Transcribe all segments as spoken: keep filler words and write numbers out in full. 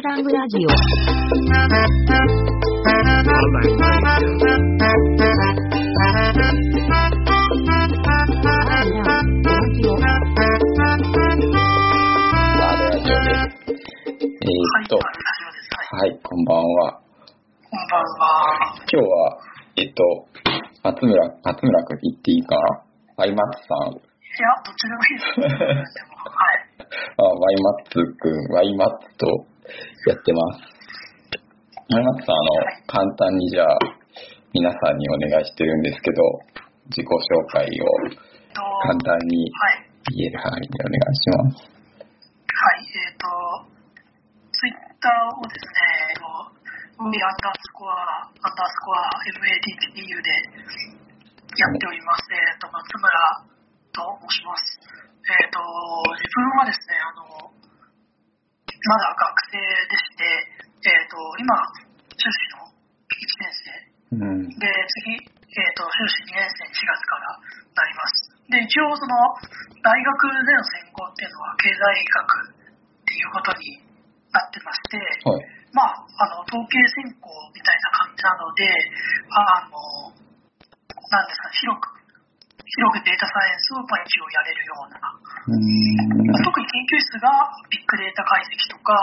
スラングラジオ。えー、っと、はい、こんばんは。こんばんは。今日はえっと松村松村君言っていいか？ワイマツさん。いや、どっちでもいいです。でもはい。ああ、ワイマッツ 君、ワイマッツ とやってます。ワイマッツ さん、あの、簡単にじゃあ、皆さんにお願いしてるんですけど、自己紹介を簡単に言える範囲でお願いします。はい、えっと、Twitter をですね、海アンダースコア、アンダースコア、エムエーティーティーユー でやっております。えっと、松村と申します。えー、と自分はですね、あのまだ学生でして、えー、と今、修士のいちねんせい、うん、で次、えー、と修士にねんせいしがつからなります。で一応その、大学での専攻っていうのは経済学っていうことになってまして、はい、まあ、あの統計専攻みたいな感じなので、あのなんですか、広く。広くデータサイエンスを一応やれるような、うん、特に研究室がビッグデータ解析とか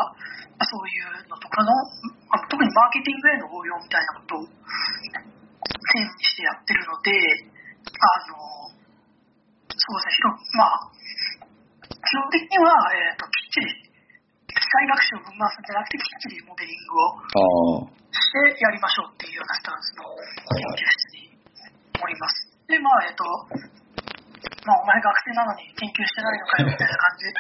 そういうのとかの、特にマーケティングへの応用みたいなことをテーマにしてやってるので、あのそうですね、広、まあ、基本的には、えー、ときっちり機械学習を分回すんじゃなくてきっちりモデリングをしてやりましょうっていうようなスタンスの研究室におります。で、まあ、えっと、まあ、お前学生なのに研究してないのかよみたいな感じで、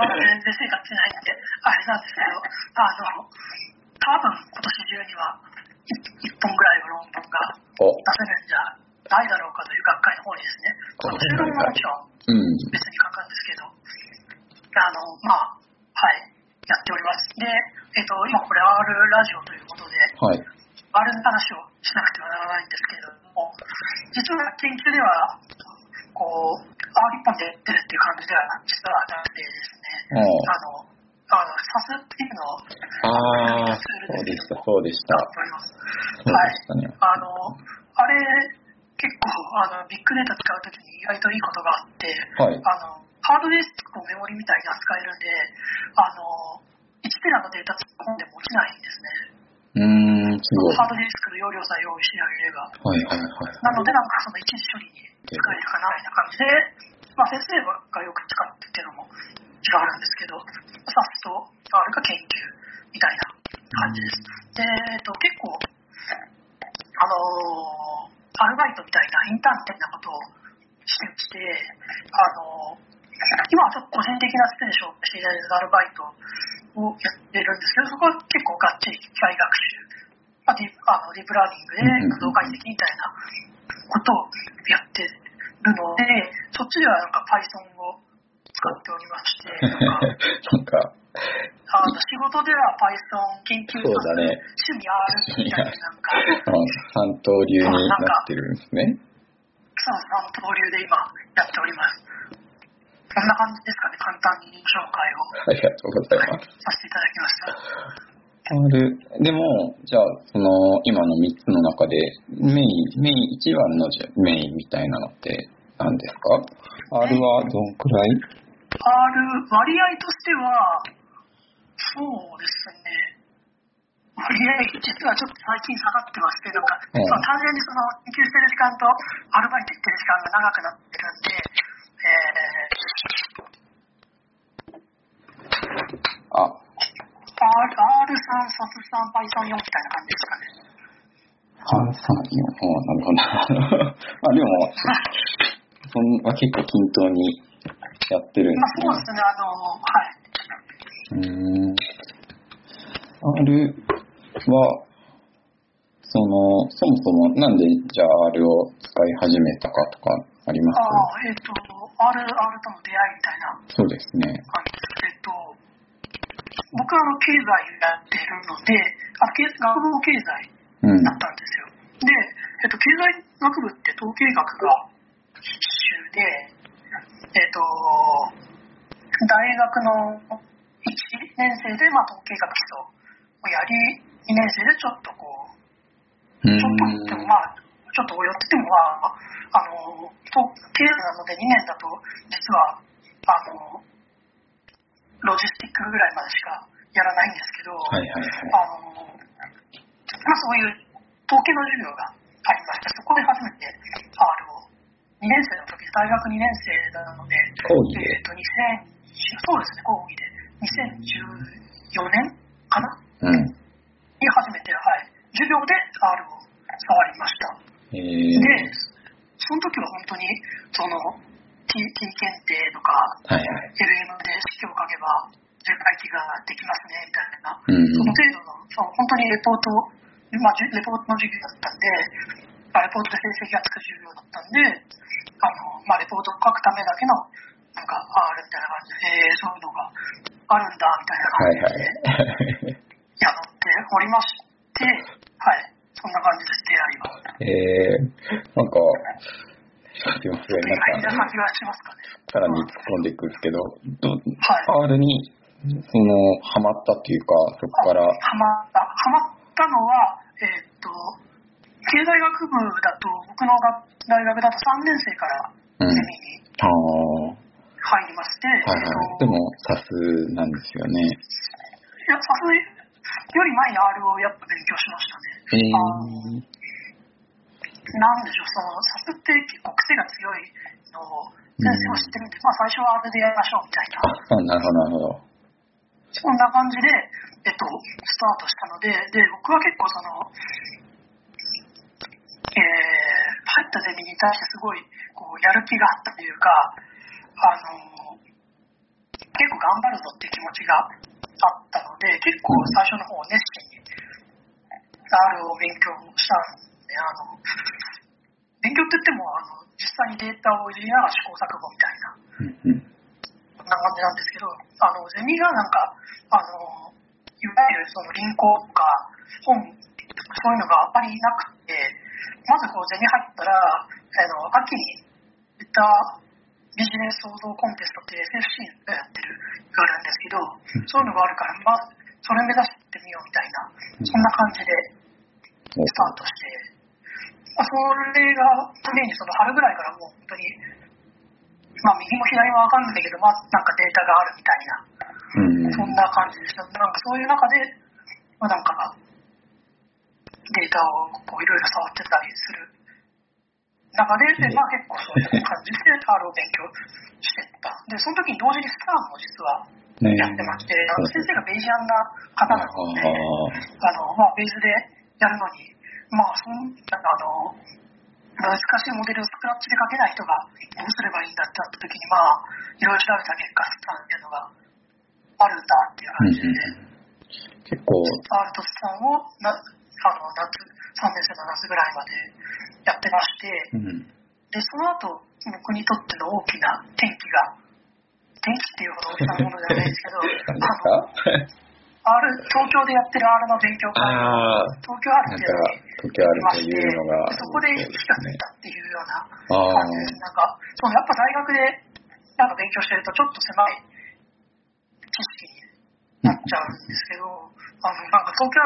まだ全然成果してないんで、あれなんですけど、あの、多分今年中には 1, 1本ぐらいの論文が出せるんじゃないだろうかという学会の方にですね、この論文はもちろん別に書くんですけど、あの、まあ、はい、やっております。で、えっと、今これ アール ラジオということで、はい、あれの話をしなくてはならないんですけれども、実は研究ではこう アール 一本でやってるっていう感じでは実はなくてですね、あのあのサスっていうのをツールで使っております。はい。あのあれ結構あのビッグデータ使うときに意外といいことがあって、はい、あのハードディスクをメモリみたいに扱えるんで、あのいちテラのデータ突っ込んでも落ちないんですね。うーん、すごい。ハードディスクの容量さえ用意してあげれば、はいはいはい、なのでなんかその一時処理に使えるかなみたいな感じで、まあ、先生がよく使ってっていうのも違うんですけど、サスと アール が研究みたいな感じです。で、えっと、結構あのアルバイトみたいなインターンみたいなことをしてきて、あの今はちょっと個人的なステーションをしていただいたアルバイトをやってるんですけど、そこは結構がっちり機械学習、まあ、ディあのディープラーニングで駆動解析みたいなことをやってるので、そっちではなんか Python を使っておりましてなんかあの仕事では Python 研究と趣味 アール みたいな、なんか三刀流になってるんですね。そう、三刀流で今やっております。こんな感じですかね、簡単に紹介を。ありがとうございます。させていただきました。でも、じゃあ、その、今のみっつの中で、メイン、メイン、一番のメインみたいなのって何ですか？ アール はどんくらい？ アール、割合としては、そうですね。割合、実はちょっと最近下がってますけど、ええ、単純にその、研究してる時間とアルバイト行ってる時間が長くなってるんで、えー、あ アール さん、サスさん、Python よんみたいな感じですかね。アール さん、よん、なるほど。あ、でも、そんな結構均等にやってるんですね。まあ、そうですね、あの、はい。うーん。R は、その、そもそもなんでじゃあ アール を使い始めたかとかありますか？あ、えっとR, R との出会いみたいな。そうですね。えっと、僕は経済やってるので、あ、学部も経済だったんですよ。うん、で、えっと、経済学部って統計学が必修で、えっと、大学の一いちねん生でまあ統計学基礎をやり、にねん生でちょっとこうちょっとでもまあちょっとおよってもまああの統計なのでにねんだと実はあのロジスティックぐらいまでしかやらないんですけど、はいはいはい、あのまあ、そういう統計の授業がありまして、そこで初めて アール をにねん生の時、大学にねん生なので、講義で、えー、とそうですね、講義でにせんじゅうよねんかな、うん、に初めて、はい、授業で アール を触りました。へー。で、その時は本当にその T, T 検定とか、はいはい、エルエム で式を書けば全体機ができますねみたいな、うん、その程度のそう本当にレポート、まあ、レポートの授業だったんで、レポートで成績がつく授業だったんで、あの、まあ、レポートを書くためだけのなんか アール みたいな感じで、えー、そういうのがあるんだみたいな感じでやっておりまして、はい、そんな感じで出会います。えー、なんかすいません、なんか感じがしますかね。さらに突っ込んでいくんですけど、ど、はい、アール にそのハマったっていうか、そこからハマったハマったのは、えー、っと経済学部だと僕の大学だとさんねん生からゼミに入りまして、うん、はいはい、でもサスなんですよね。いや、サスより前に アール をやっぱ勉強しましたね。えー、なんでしょう、そのサスって結構癖が強いのを先生は知ってるんで、うん、まあ、最初は アール でやりましょうみたいな。あ、なるほどなるほど。そんな感じで、えっと、スタートしたので、で僕は結構その、えー、入ったゼミに対してすごいこうやる気があったというか、あの結構頑張るぞっていう気持ちがあったので、結構最初の方熱心に アール を勉強したんで、あの勉強って言ってもあの実際にデータをいじりながら試行錯誤みたいな、うん、そんな感じなんですけど、あのゼミがなんかあのいわゆるその輪行とか本そういうのがあまりなくて、まずこうゼミ入ったらあの秋に出たビジネス創造コンテストって エスエフシー がやってるがあるんですけど、そういうのがあるからまずそれ目指してみようみたいな、そんな感じでスタートして、まあ、それが常にその春ぐらいからもう本当に、まあ、右も左も分かんないけど、まあ、なんかデータがあるみたいな、うん、そんな感じでした。なんかそういう中で、まあ、なんかデータをいろいろ触ってたりする中で、まあ、結構そういう感じで アール を勉強してった。で、その時に同時にスターも実はやってまして、ね、あの先生がベイジアンな方なので、あの、まあ、ベイズでやるのに、まあ、そんなあの難しいモデルをスクラッチで書けない人がどうすればいいんだってなった時に、まあいろいろ調べた結果スタンっていうのがあるんだっていう感じで、うん、結構アールとスタンをなあの夏さんねん生の夏ぐらいまでやってまして、うん、でその後僕にとっての大きな転機が、転機っていうほど大きなものじゃないんですけどあのR、東京でやってる アール の勉強会、東京 アール っていうのがありまして、そこで引き立てたっていうような感じです。なんかそのやっぱ大学でなんか勉強してるとちょっと狭い知識になっちゃうんですけど、あのなんか東京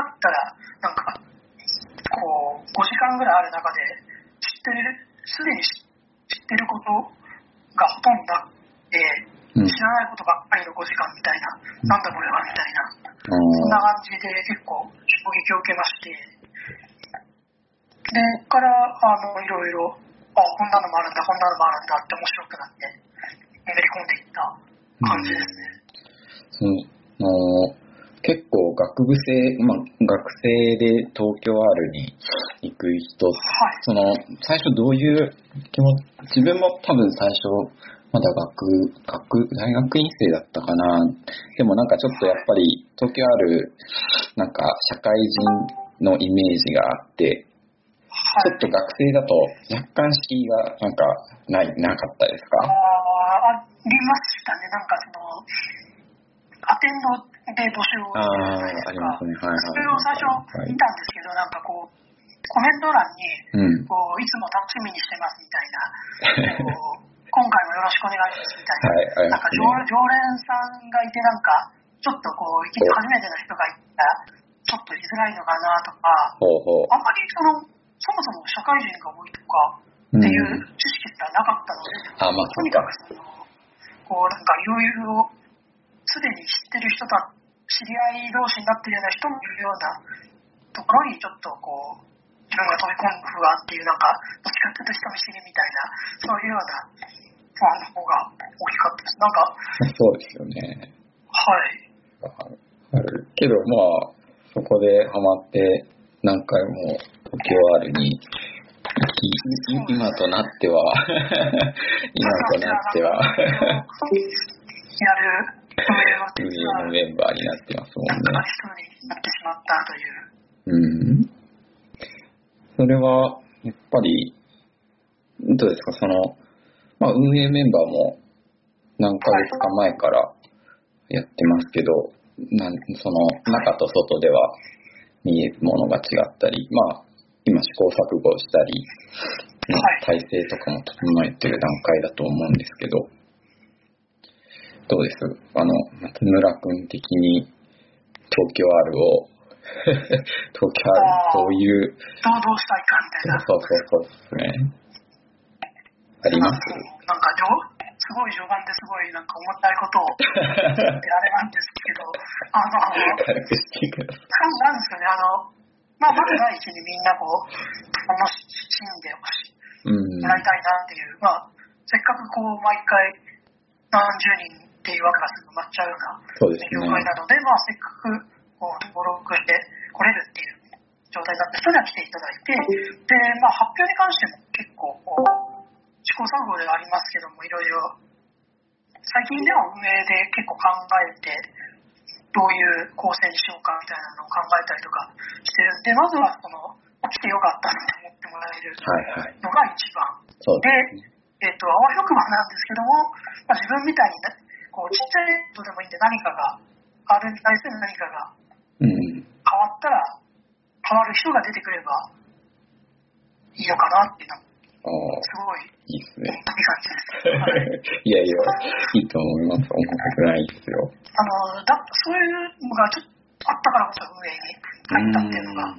だったらなんかこうごじかんぐらいある中で知ってる、すでに知ってることがほとんどなくて、知らないことばっかりのごじかんみたいな、なんだこれはみたいな、そんな感じで結構衝撃を受けまして、でそこからあのいろいろ、あ、こんなのもあるんだ、こんなのもあるんだって面白くなってのめり込んでいった感じですね。うん、結構学部生、まあ、学生で東京 アール に行く人、はい、その最初どういう気持ち、自分も多分最初まだ学、学、大学院生だったかな。でもなんかちょっとやっぱり東京 アール、なんか社会人のイメージがあって、はい、ちょっと学生だと若干敷居がなんかない、なかったですか？ああ、ありましたね。なんかその、アテンドで募集をしてるじゃないですか。ああ、ありますね。はいはい。それを最初見たんですけど、はい、なんかこう、コメント欄に、こう、うん、いつも楽しみにしてますみたいな、こう今回もよろしくお願いしますみたいな、はい、なんか常連さんがいて、なんかちょっとこう、初めての人が行ったら、ちょっと言いづらいのかなとか、ほうほう、あんまりその、そもそも社会人が多いとかっていう知識ってはなかったので、うん、あ、まあ、とにかくその、こう、なんかいろいろ、すでに知ってる人だ、知り合い同士になっているような人もいるようなところに、ちょっとこう、自分が飛び込む不安っていう、なんか、どっちかっていうと人見知りみたいな、そういうような不安の方が大きかったです。なんか、そうですよね。はい。あるけど、まあそこでハマって何回も東京アールに行き、今となっては今となってはやる運営のメンバーになってますもんね。一人になってしまったという。うん。それはやっぱりどうですか、その、まあ、運営メンバーも何ヶ月か前からやってますけど、なんその中と外では見えるものが違ったり、まあ、今試行錯誤したり、まあ、体制とかも整えてる段階だと思うんですけど、どうです、あの松村君的に東京 アール を東京 アール どういうどうしたいかみたいな、そうそうそうですね、あります。なんかどうすごい序盤ですごいなんか重たいことを言ってあれなんですけど、あのなんですかね、あのまあまず第一にみんなこう楽しんでもらいたいなっていう、まあせっかくこう毎回何十人っていうわけがすぐ埋まっちゃうような業界なので、まあせっかくこう登録して来れるっていう状態になって、それは来ていただいて、でまあ発表に関しても結構こう試行錯誤ではありますけども、いろいろ最近では運営で結構考えて、どういう構成にしようかみたいなのを考えたりとかしてるんで、まずはその来てよかったなと思ってもらえるのが一番、はいはい、で、えー、とあわよくばなんですけども、まあ、自分みたいにこうちっちゃいことでもいいんで、何かがあるに対する何かが変わったら、変わる人が出てくればいいのかなっていうのすごいいいですね。いやいやいいと思います。重くないですよ。あのだそういうのがちょっとあったからこそ運営に入ったっていうのがある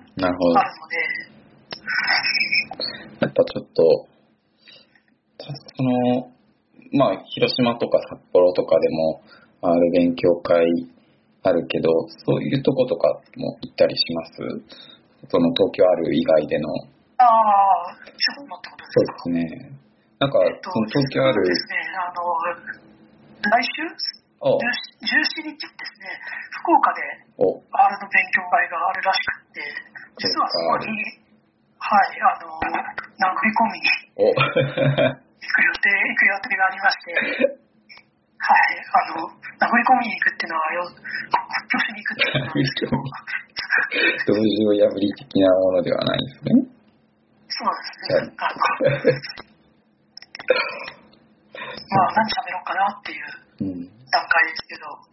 ので、やっぱちょっとそのまあ広島とか札幌とかでも アール 勉強会あるけど、そういうとことかも行ったりします？その東京 アール 以外での。ああ、地方のってことですか？そうですね。なんか、えっと、その東京 アール ですね、あの、来週じゅうしちにちですね、福岡で アール の勉強会があるらしくて、実はそこに、はい、あの、殴り込みに行く予定、行く予定がありまして、はい、あの、殴り込みに行くっていうのは、よ、発表しに行くっていうのなんですけど、同情破り的なものではないですね。そうですね。あのまあ何喋ろうかなっていう段階ですけど、う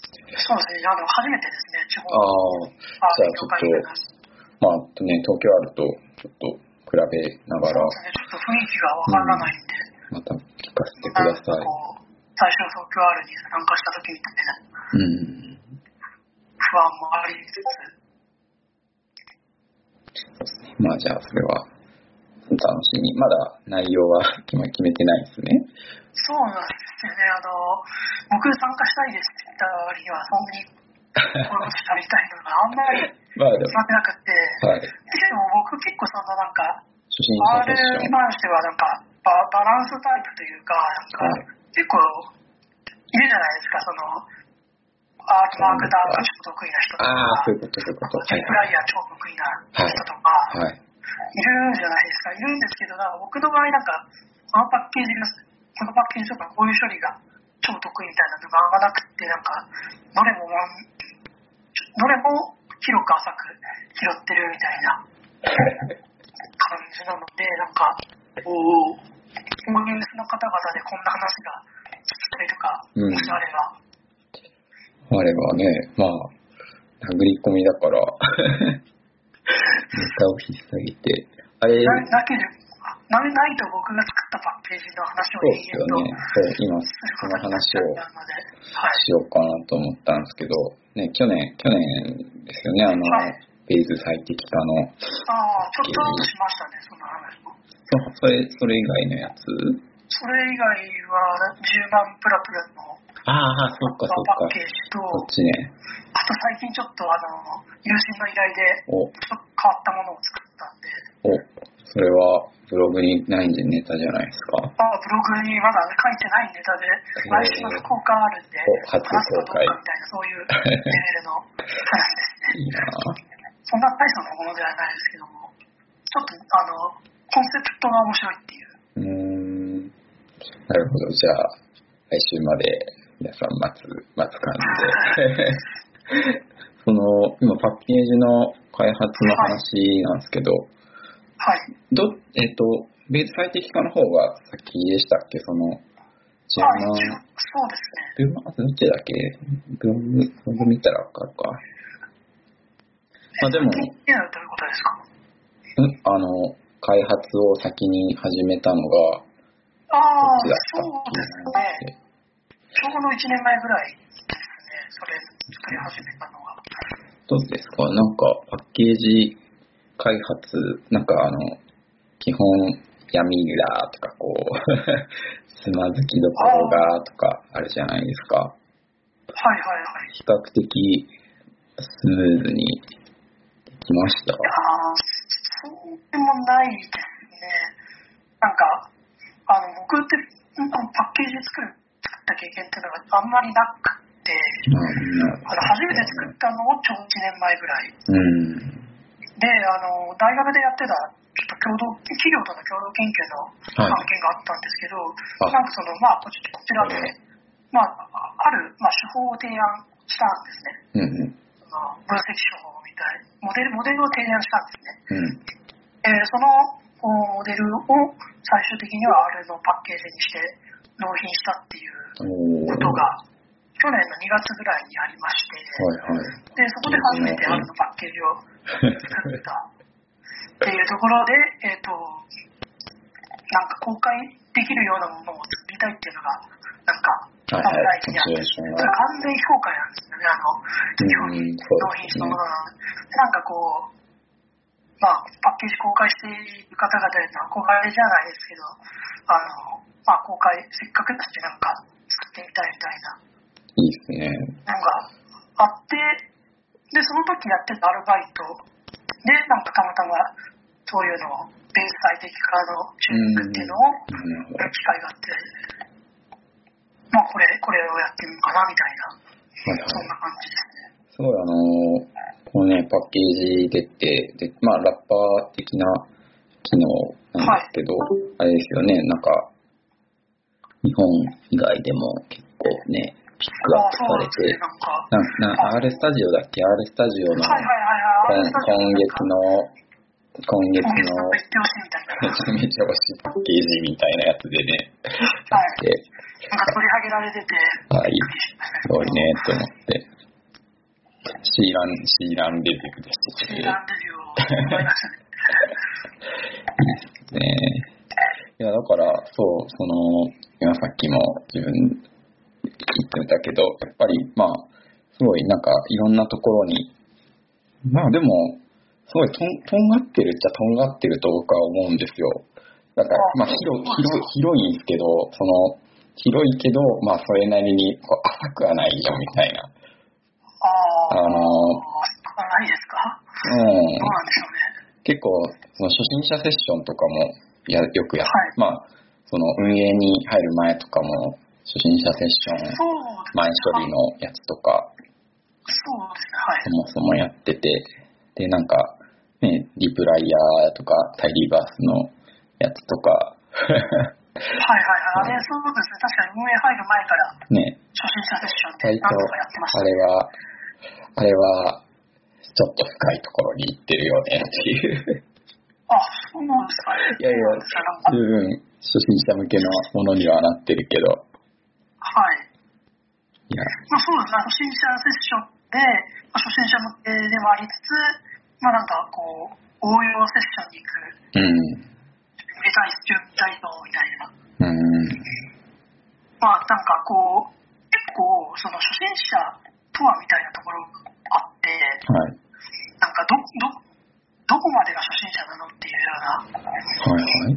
ん、そうですね。あの初めてですね。地方のああ、じゃあちょっとまあね、東京あるとちょっと比べながら、そうですね、ちょっと雰囲気がわからないんで、うん、また聞かせてください。最初の東京 アール に参加した時みたいな、うん、不安もありつつ。まあじゃあそれは楽しみ。まだ内容は決めてないですね。そうなんですよね。あの僕参加したいですって言った割にはそんなにこのことしたみたいなのがあんまり決まってなくて、はい、でも僕結構そのなんか アール に関してはなんか バ, バランスタイプというか、なんか結構いるじゃないですか、そのアートワークダーが超得意な人とか、テンプライヤー超得意な人とか、はいはい、いるじゃないですか。いるんですけど、なんか僕の場合なんか、このパッケージが、このパッケージとかこういう処理が超得意みたいなのがあんまなくて、なんか、どれも、どれも広く浅く拾ってるみたいな感じなので、なんか、おー、オーディエンスの方々でこんな話が聞きたいとか、もしあれば、うん、あれはね、まあ殴り込みだからネタを引っ提げて、あれだけで、ナイト僕が作ったパッケージの話を言うと、そうですよね。そう、今その話をしようかなと思ったんですけど、はいね、去年去年ですよね、あの、はい、ベイズ最適化の、ああ、ちょっとしましたね、その話も。それそれ以外のやつ？それ以外はじゅうまんプラプラの。ああ、そっかそっか。パッケージと、そっちね。あと最近ちょっとあの友人の依頼でちょっと変わったものを作ったんで。お、それはブログにないネタじゃないですか。ああ、ブログにまだ書いてないネタで、来週の公開あるんで、初公開みたいなそういうレベルの話ですね。いいな。そんな大層なものではないですけども、ちょっとあのコンセプトが面白いっていう。うーん。なるほど、じゃあ来週まで。皆さん待つ待つ感じでその今パッケージの開発の話なんですけど、はい、どえっとベース最適化の方が先でしたっけ、そのじゅうまん、はい、そうですね、じゅうまんどっちだっけ、ブログ見たら分かるか、まあでもどういうことですか、うん、あの開発を先に始めたのがああそうですね、ちょうどいちねんまえぐらいですね、それ作り始めたのは。どうですか、なんかパッケージ開発、なんかあの基本闇だとかこうつまずきどころがとかあるじゃないですか。はいはいはい。比較的スムーズにできました。いやー、そうでもないですね。なんかあの僕ってパッケージ作る経験ってのがあんまりなくて、あの初めて作ったのをちょうどいちねんまえぐらい、うん、であの大学でやってたちょっと共同企業との共同研究の案件があったんですけど、はい、なんかそのまあこちらで、まあ、ある、まあ、手法を提案したんですね、うん、その分析手法みたいモデル、モデルを提案したんですね、うん、でそのモデルを最終的には アール のパッケージにして納品したっていうことが去年のにがつぐらいにありまして、はいはい、でそこで初めてあるのパッケージを作ったっていうところで、えーと、なんか公開できるようなものを作りたいっていうのがなんか考えてやって、完全非公開なんですよね、あの基本に納品したものなので、なんかこう、まあ、パッケージ公開している方々への憧れじゃないですけど、あのまあ、公開せっかくだしなんか作ってみたいみたいな、いいですね、なんかあって、でその時やってたアルバイトでなんかたまたまそういうのをベース最適化のチェックっていうのをやる機会があって、まあこれこれをやってみるかなみたいな、はいはい、そんな感じですね。すごいあのこのねパッケージ出てで、まあラッパー的な機能なんですけど、はい、あれですよね、なんか日本以外でも結構ねピックアップされて、なんか アール スタジオだっけ、 アール スタジオの今月の今月のめちゃ欲しいパッケージみたいなやつでね、なんか取り上げられてて、はい、すごいねと思ってシーランシーランデビューでしたね。シーランデビューを思いましたね。ね。いやだからそうその今さっきも自分言ってたけど、やっぱりまあすごいなんかいろんなところにまあでもすごいとんがってるっちゃとんがってると僕は思うんですよ。だからまあ広広広いんですけど、その広いけどまあそれなりに浅くはないよみたいな。ああ。あの。ないですか。うん。そうなんでしょうね。結構その初心者セッションとかも。やよくや、はい、まあ、その運営に入る前とかも初心者セッション前処理のやつとかそもそもやってて、でなんか、ね、リプライヤーとかタイリバースのやつとかはいはいはい、あれそうですね、確かに運営入る前から初心者セッションって何とかやってました、ね、あれはあれはちょっと深いところに行ってるよねっていうあ、そうなんですか。いやいや、十分初心者向けのものにはなってるけど。はい。いや、まあそうですね。初心者セッションで、まあ、初心者向けでもありつつ、まあなんかこう応用セッションに行く。うん。レでかい準備体操みたいな、うん、まあなんかこう結構その初心者とはみたいなところがあって、はい、なんか ど, ど, どこまでが初心者なのってい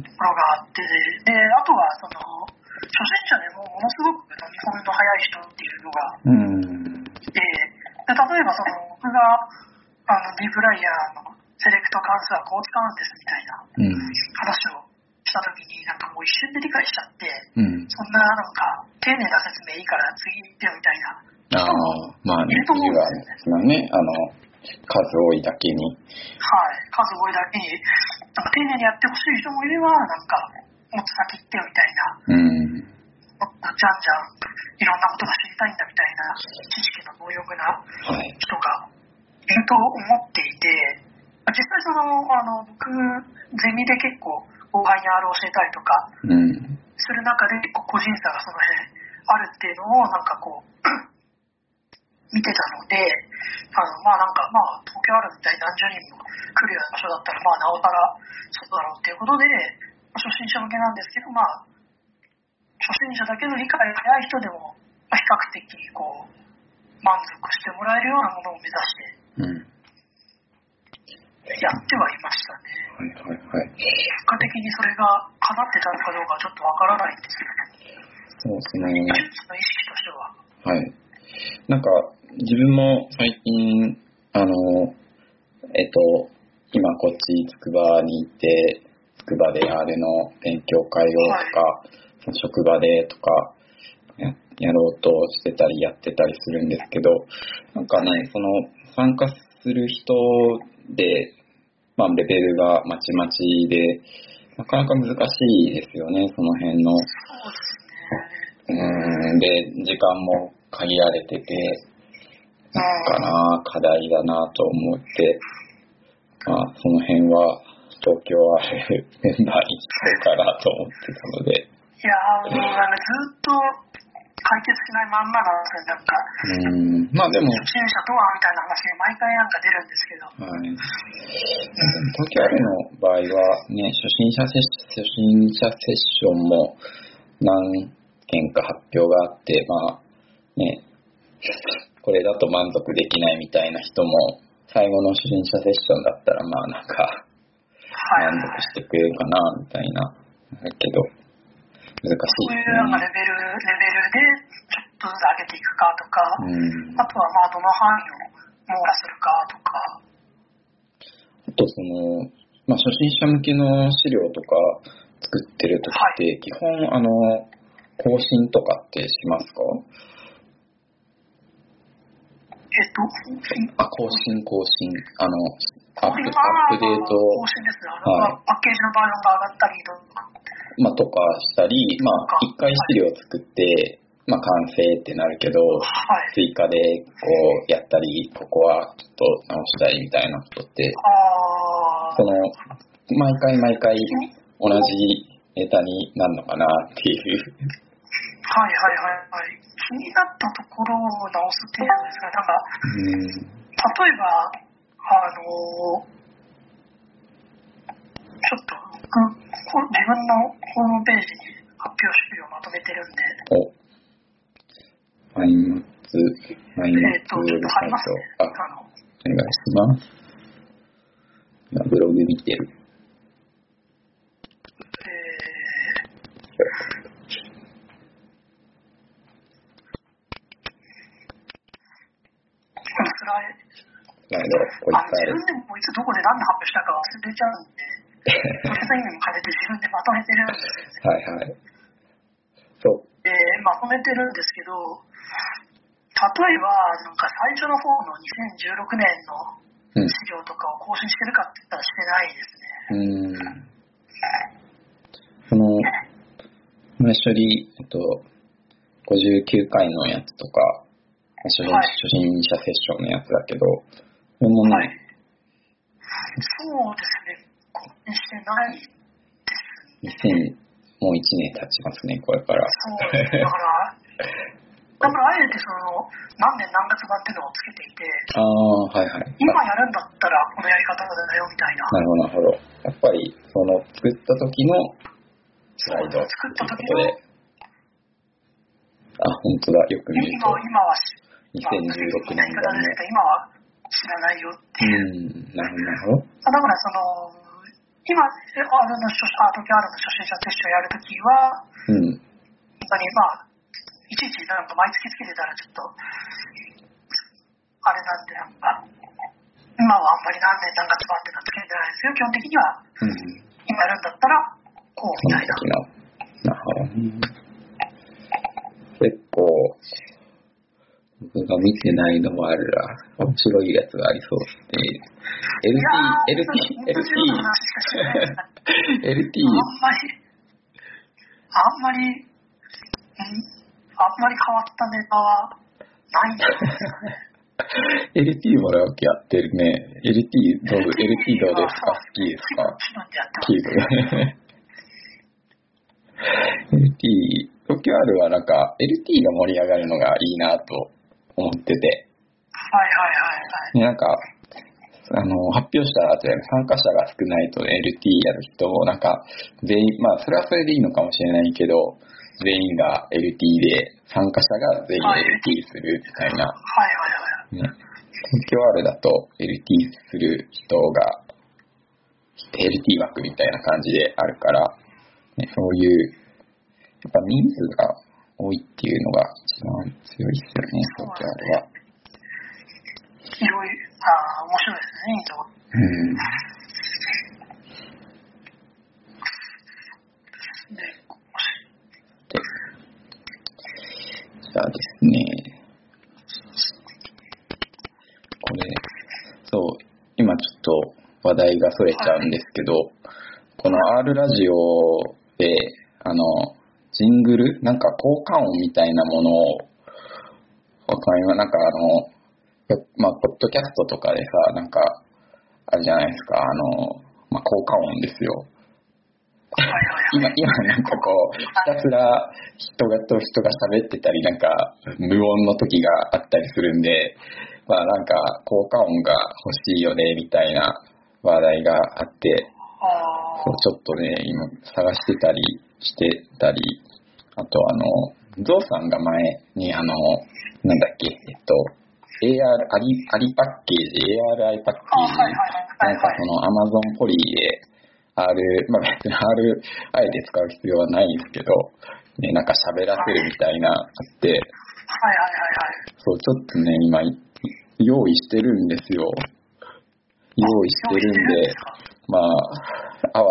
うような、はいはい、ところがあって、であとはその初心者でもものすごく飲み込みの早い人っていうのが、うん、で, で例えばその僕があのディープライヤーのセレクト関数はこう使うんですみたいな話をしたときに、なんかもう一瞬で理解しちゃって、うん、そんななんか丁寧な説明いいから次行ってよみたいな人もいると思うんですよね。あ、まあね、次はね、あの数多いだけに、はい、数多いだけになんか丁寧にやってほしい人もいれば、なんかもっと先行ってよみたいな、うん、もっとじゃんじゃんいろんなことが知りたいんだみたいな知識の強欲な人がいると思っていて、はい、実際そのあの僕ゼミで結構後輩に アール を教えたりとかする中で、結構個人差がその辺あるっていうのをなんかこう見てたので、あのまあなんかまあ東京あるみたいに何十人も来るような場所だったら、まあなおさらそうだろうっていうことで、初心者向けなんですけど、まあ初心者だけの理解が早い人でも比較的こう満足してもらえるようなものを目指して、うん、やってはいましたね。はいはいはい。結果的にそれが叶ってたのかどうかちょっとわからないんですけど。そうですね。その意識としては。はい。なんか自分も最近あのえっと今こっち筑波にいて、筑波で アール の勉強会をとか、はい、職場でとかや、やろうとしてたりやってたりするんですけど、なんかね、その参加する人でまあ、レベルがまちまちでなかなか難しいですよね、その辺の。そうですね。うん、で時間も限られてて、なんかな課題だなと思って、まあ、その辺は東京あるメンバーにしてかなと思ってたので、いやーもうなんかずっと解決しないまんまなんですよ。なんか、うん、まあでも初心者とはみたいな話が毎回なんか出るんですけど、はい、うん、東京アリの場合はね、初心者セッション初心者セッションも何件か発表があって、まあね、これだと満足できないみたいな人も、最後の初心者セッションだったらまあなんか満足してくれるかなみたいな、はい、だけど難しいですね。そういうレベル、レベルでちょっとずつ上げていくかとか、うん、あとはまあどの範囲を網羅するかとか、あとその、まあ、初心者向けの資料とか作ってるときって基本、はい、あの更新とかってしますか？えっとあ更新更新あのアップ、アップデート更新ですね。はい、パッケージのバージョンが上がったりとか。まあ、とかしたり、まあ、一回資料を作って、まあ、完成ってなるけど、はい、追加でこうやったり、ここはちょっと直したいみたいなことって、あその毎回毎回同じネタになるのかなっていう。はいはいはいはい。気になったところを直すっていうのですが、なんか、うん、例えばあのー。ちょっと僕自分のホームページに発表資料をまとめてるんで、おマイマツマイマツちょっと貼りますね。あのお願いします。ブログ見てる。えー、スライド。なるほど。あ自分でもいつどこで何の発表したか忘れちゃうんで。それと意味も兼ねて自分でまとめてるんですよね。はいはい。そう。で、まとめてるんですけど、例えば、なんか最初の方のにせんじゅうろくねんの資料とかを更新してるかって言ったらしてないですね。うん。その、最初に、えっと、ごじゅうきゅうかいのやつとか、初心、はい、初心者セッションのやつだけど、それもね、はい、そうですね。してないですね。もういちねん経ちますね、これから。そうですね、だから、だからあえてその何年何月版っていうのをつけていて、あはいはい、今やるんだったらこのやり方だよみたいな。なるほど、なるほど。やっぱりその作った時のスライドということで、あ、本当だ、よく見るとにせんじゅうろくねんだね。今は知らないよっていう。うん、なるほど。だからその今アールの初心者テストやるときは、うん、本当にまあいちいちなんか毎月つけてたらちょっとあれなんで、なんか今はあんまり何年何月番ってのはつけてないですよ。基本的には、うん、今やるんだったらこうみたいな。なるほど。結構僕が見てないのもあるな。面白いやつがありそうですね。エルティー、エルティー、エルティー。あんまり、あんまり、んあんまり変わったネタはないんじゃないですかね。エルティー もらう気やってるね。エルティー どう、エルティー どうですか？好きですか？キーブね。エルティー、トキオアール はなんか エルティー が盛り上がるのがいいなと思ってて、はいはいはい、はい、なんかあの発表した後で参加者が少ないと エルティー やる人もなんか全員、まあそれはそれでいいのかもしれないけど、全員が エルティー で参加者が全員 エルティー するみたいな、はいはいはい、ね、トキオアール だと エルティー する人が エルティー 枠みたいな感じであるから、ね、そういうやっぱ人数が多いっていうのが一番強いですよね、東京あれは。いろいろ、あ、面白いですね、うん。で、じゃあですね、これ、そう、今ちょっと話題がそれちゃうんですけど、はい、この R ラジオで、あの、ジングルなんか効果音みたいなものを、わかります。なんかあの、まあ、ポッドキャストとかでさ、なんか、あれじゃないですか、あの、まあ、効果音ですよ。今、今なんかこう、ひたすら人がと人が喋ってたり、なんか、無音の時があったりするんで、まあなんか、効果音が欲しいよね、みたいな話題があって、ちょっとね、今探してたりしてたり、あとあのゾウさんが前にあのなんだっけ、えっと エーアール アリアリパッケージ エーアールアイ パッケージ、なんかそのアマゾンポリで R、 まあ別に アールアイ で使う必要はないんですけど、ね、なんか喋らせるみたいなあって、はいはいはいはい、そうちょっとね今用意してるんですよ。用意してるんで、まああわ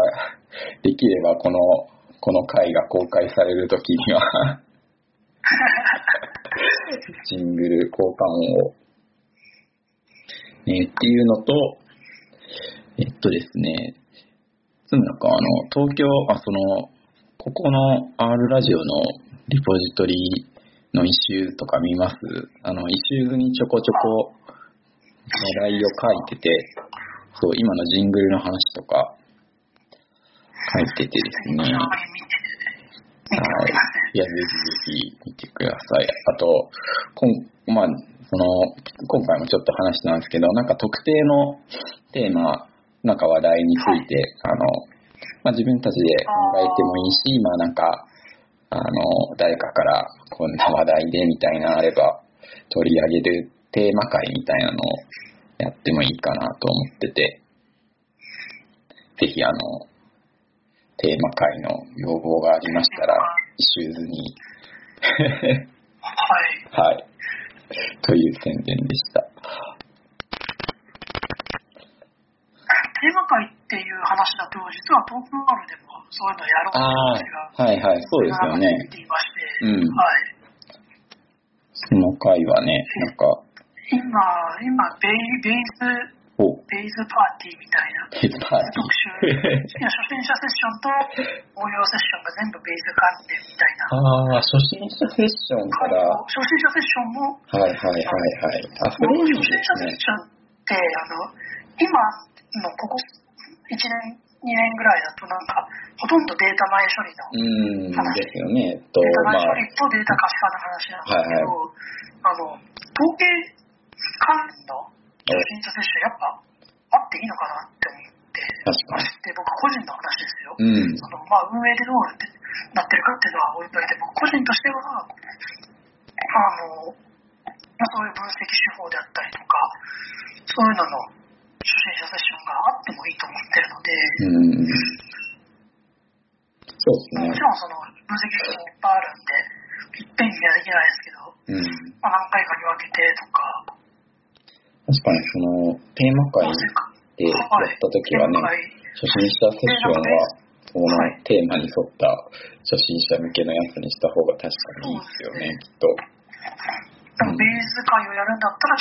できればこのこの回が公開されるときにはジングル交換を、ね、っていうのと、えっとですね、つまりあの東京あそのここの R ラジオのリポジトリのイシューとか見ます？あのイシューズにちょこちょこ狙いを書いてて、そう今のジングルの話とか。書いててですね。はい。いや、ぜひぜひ見てください。あと、こんまあ、その、今回もちょっと話したんですけど、なんか特定のテーマ、なんか話題について、はい、あの、まあ自分たちで考えてもいいし、まあなんか、あの、誰かからこんな話題でみたいなのあれば、取り上げるテーマ会みたいなのをやってもいいかなと思ってて、ぜひあの、テーマ会の要望がありましたら、イシューズに、はい、はい、という宣伝でした。テーマ会っていう話だと、実は東京アールでもそういうのやろうという話が、はいはい、そうですよね。ていまして、うん、はい。その会はね、なんか今今ベイベースベイズパーティーみたいな特集、初心者セッションと応用セッションが全部ベイズ関連みたいな。ああ、初心者セッションから。初心者セッションも。はいはいはいはい。あ、それいいですね。初心者セッションってあの今のここいちねんにねんぐらいだとなんかほとんどデータ前処理の話ですよね。とデータ前処理とデータ可視化の話なんですけど、まあはいはい、あの統計関連の。初心者セッションやっぱあっていいのかなって思っって、確かにで僕個人の話ですよ、うんそのまあ、運営でどうなってるかっていうのは置いといて、僕個人としては、あのそういう分析手法であったりとか、そういうのの初心者セッションがあってもいいと思ってるので、うん、そうですね、もちろんその分析手法いっぱいあるんで、いっぺんにはできないですけど、うんまあ、何回かに分けてとか。確かにそのテーマ会でやったときはね、はい、初心者セッションはそのテーマに沿った初心者向けのやつにした方が確かにいいですよね、きっと。でもベース会をやるんだったら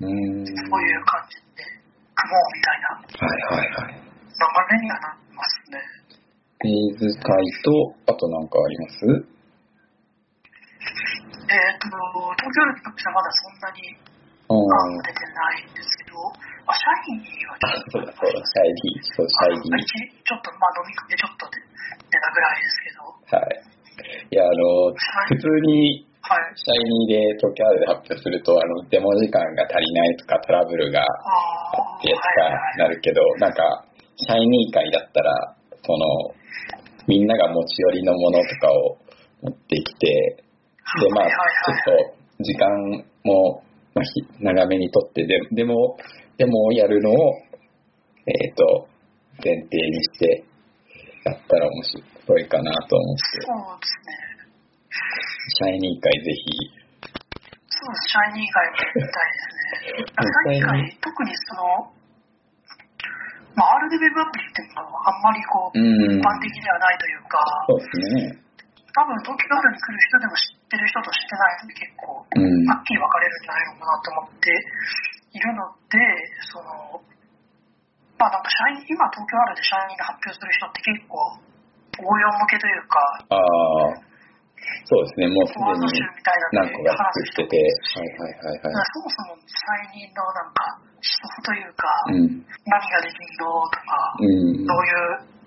初心者セッションもうーんそういう感じで組もうみたいな、はいはいはい、流れにはなりますね。ベース会とあと何かあります？えー、と東京の企画はまだそんなに出てないんですけど、あシャイニーはちょっとシャイニーそうシャイニーちょっとまあ飲み込んでちょっと出たぐらいですけど、はい。いやあの普通にシャイニーで東京で発表するとあのデモ時間が足りないとかトラブルがあってとかなるけど、なんかシャイニー会だったらそのみんなが持ち寄りのものとかを持ってきて、でまあちょっと時間もまあ、長めにとってで、でも、でもやるのを、えっと、前提にしてやったら面白いかなと思って。そうですね。シャイニー会ぜひ。そうです、シャイニー会もやりたいですね。シャイニー会、特にその、まあ、アールディー ウェブアプリっていうのはあんまりこう、一般的ではないというか、そうですね。多分東京ガールに来る人でも知ってる人と知ってない人で結構はっきり分かれるんじゃないのかなと思っているので、そのまあなんか社員今東京ガールで社員が発表する人って結構応用向けというか、ああそうですね、もうすでに何個がついてて、はいはいはいはい、そもそも社員のなんか思想というか、うん、何ができるのとか、うん、どうい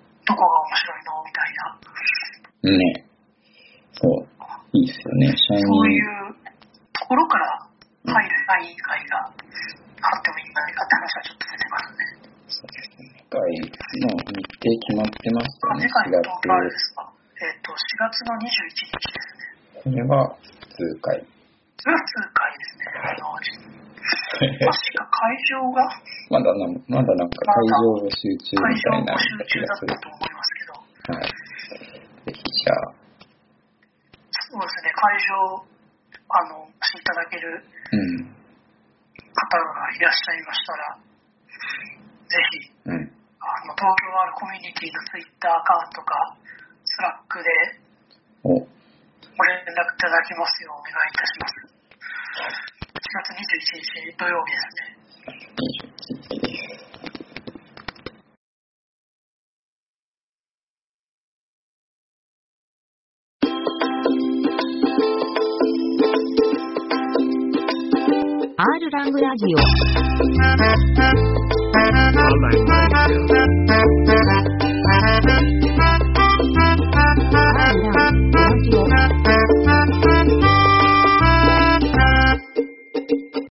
うどこが面白いのみたいなね。そういいですよね。そういうところから入る社員会があってもいいんじゃないかって話はちょっと出てますね。そうですね。会の日程決まってますよね。次回の東京ですか。えっ、ー、としがつのにじゅういちにちですね。これは普通会。それは普通会ですね。確か会場がまだなまだなんか会場募集中みたいな。会場募集中だったと思いますけど。はい。ぜひじゃあ。そうですね、会場あのしていただける方がいらっしゃいましたら、うん、ぜひ、うん、あの東京あるコミュニティのツイッターアカウントかスラックでご連絡いただきますようお願いいたします。しがつにじゅういちにち土曜日ですね。R ラングラジオ。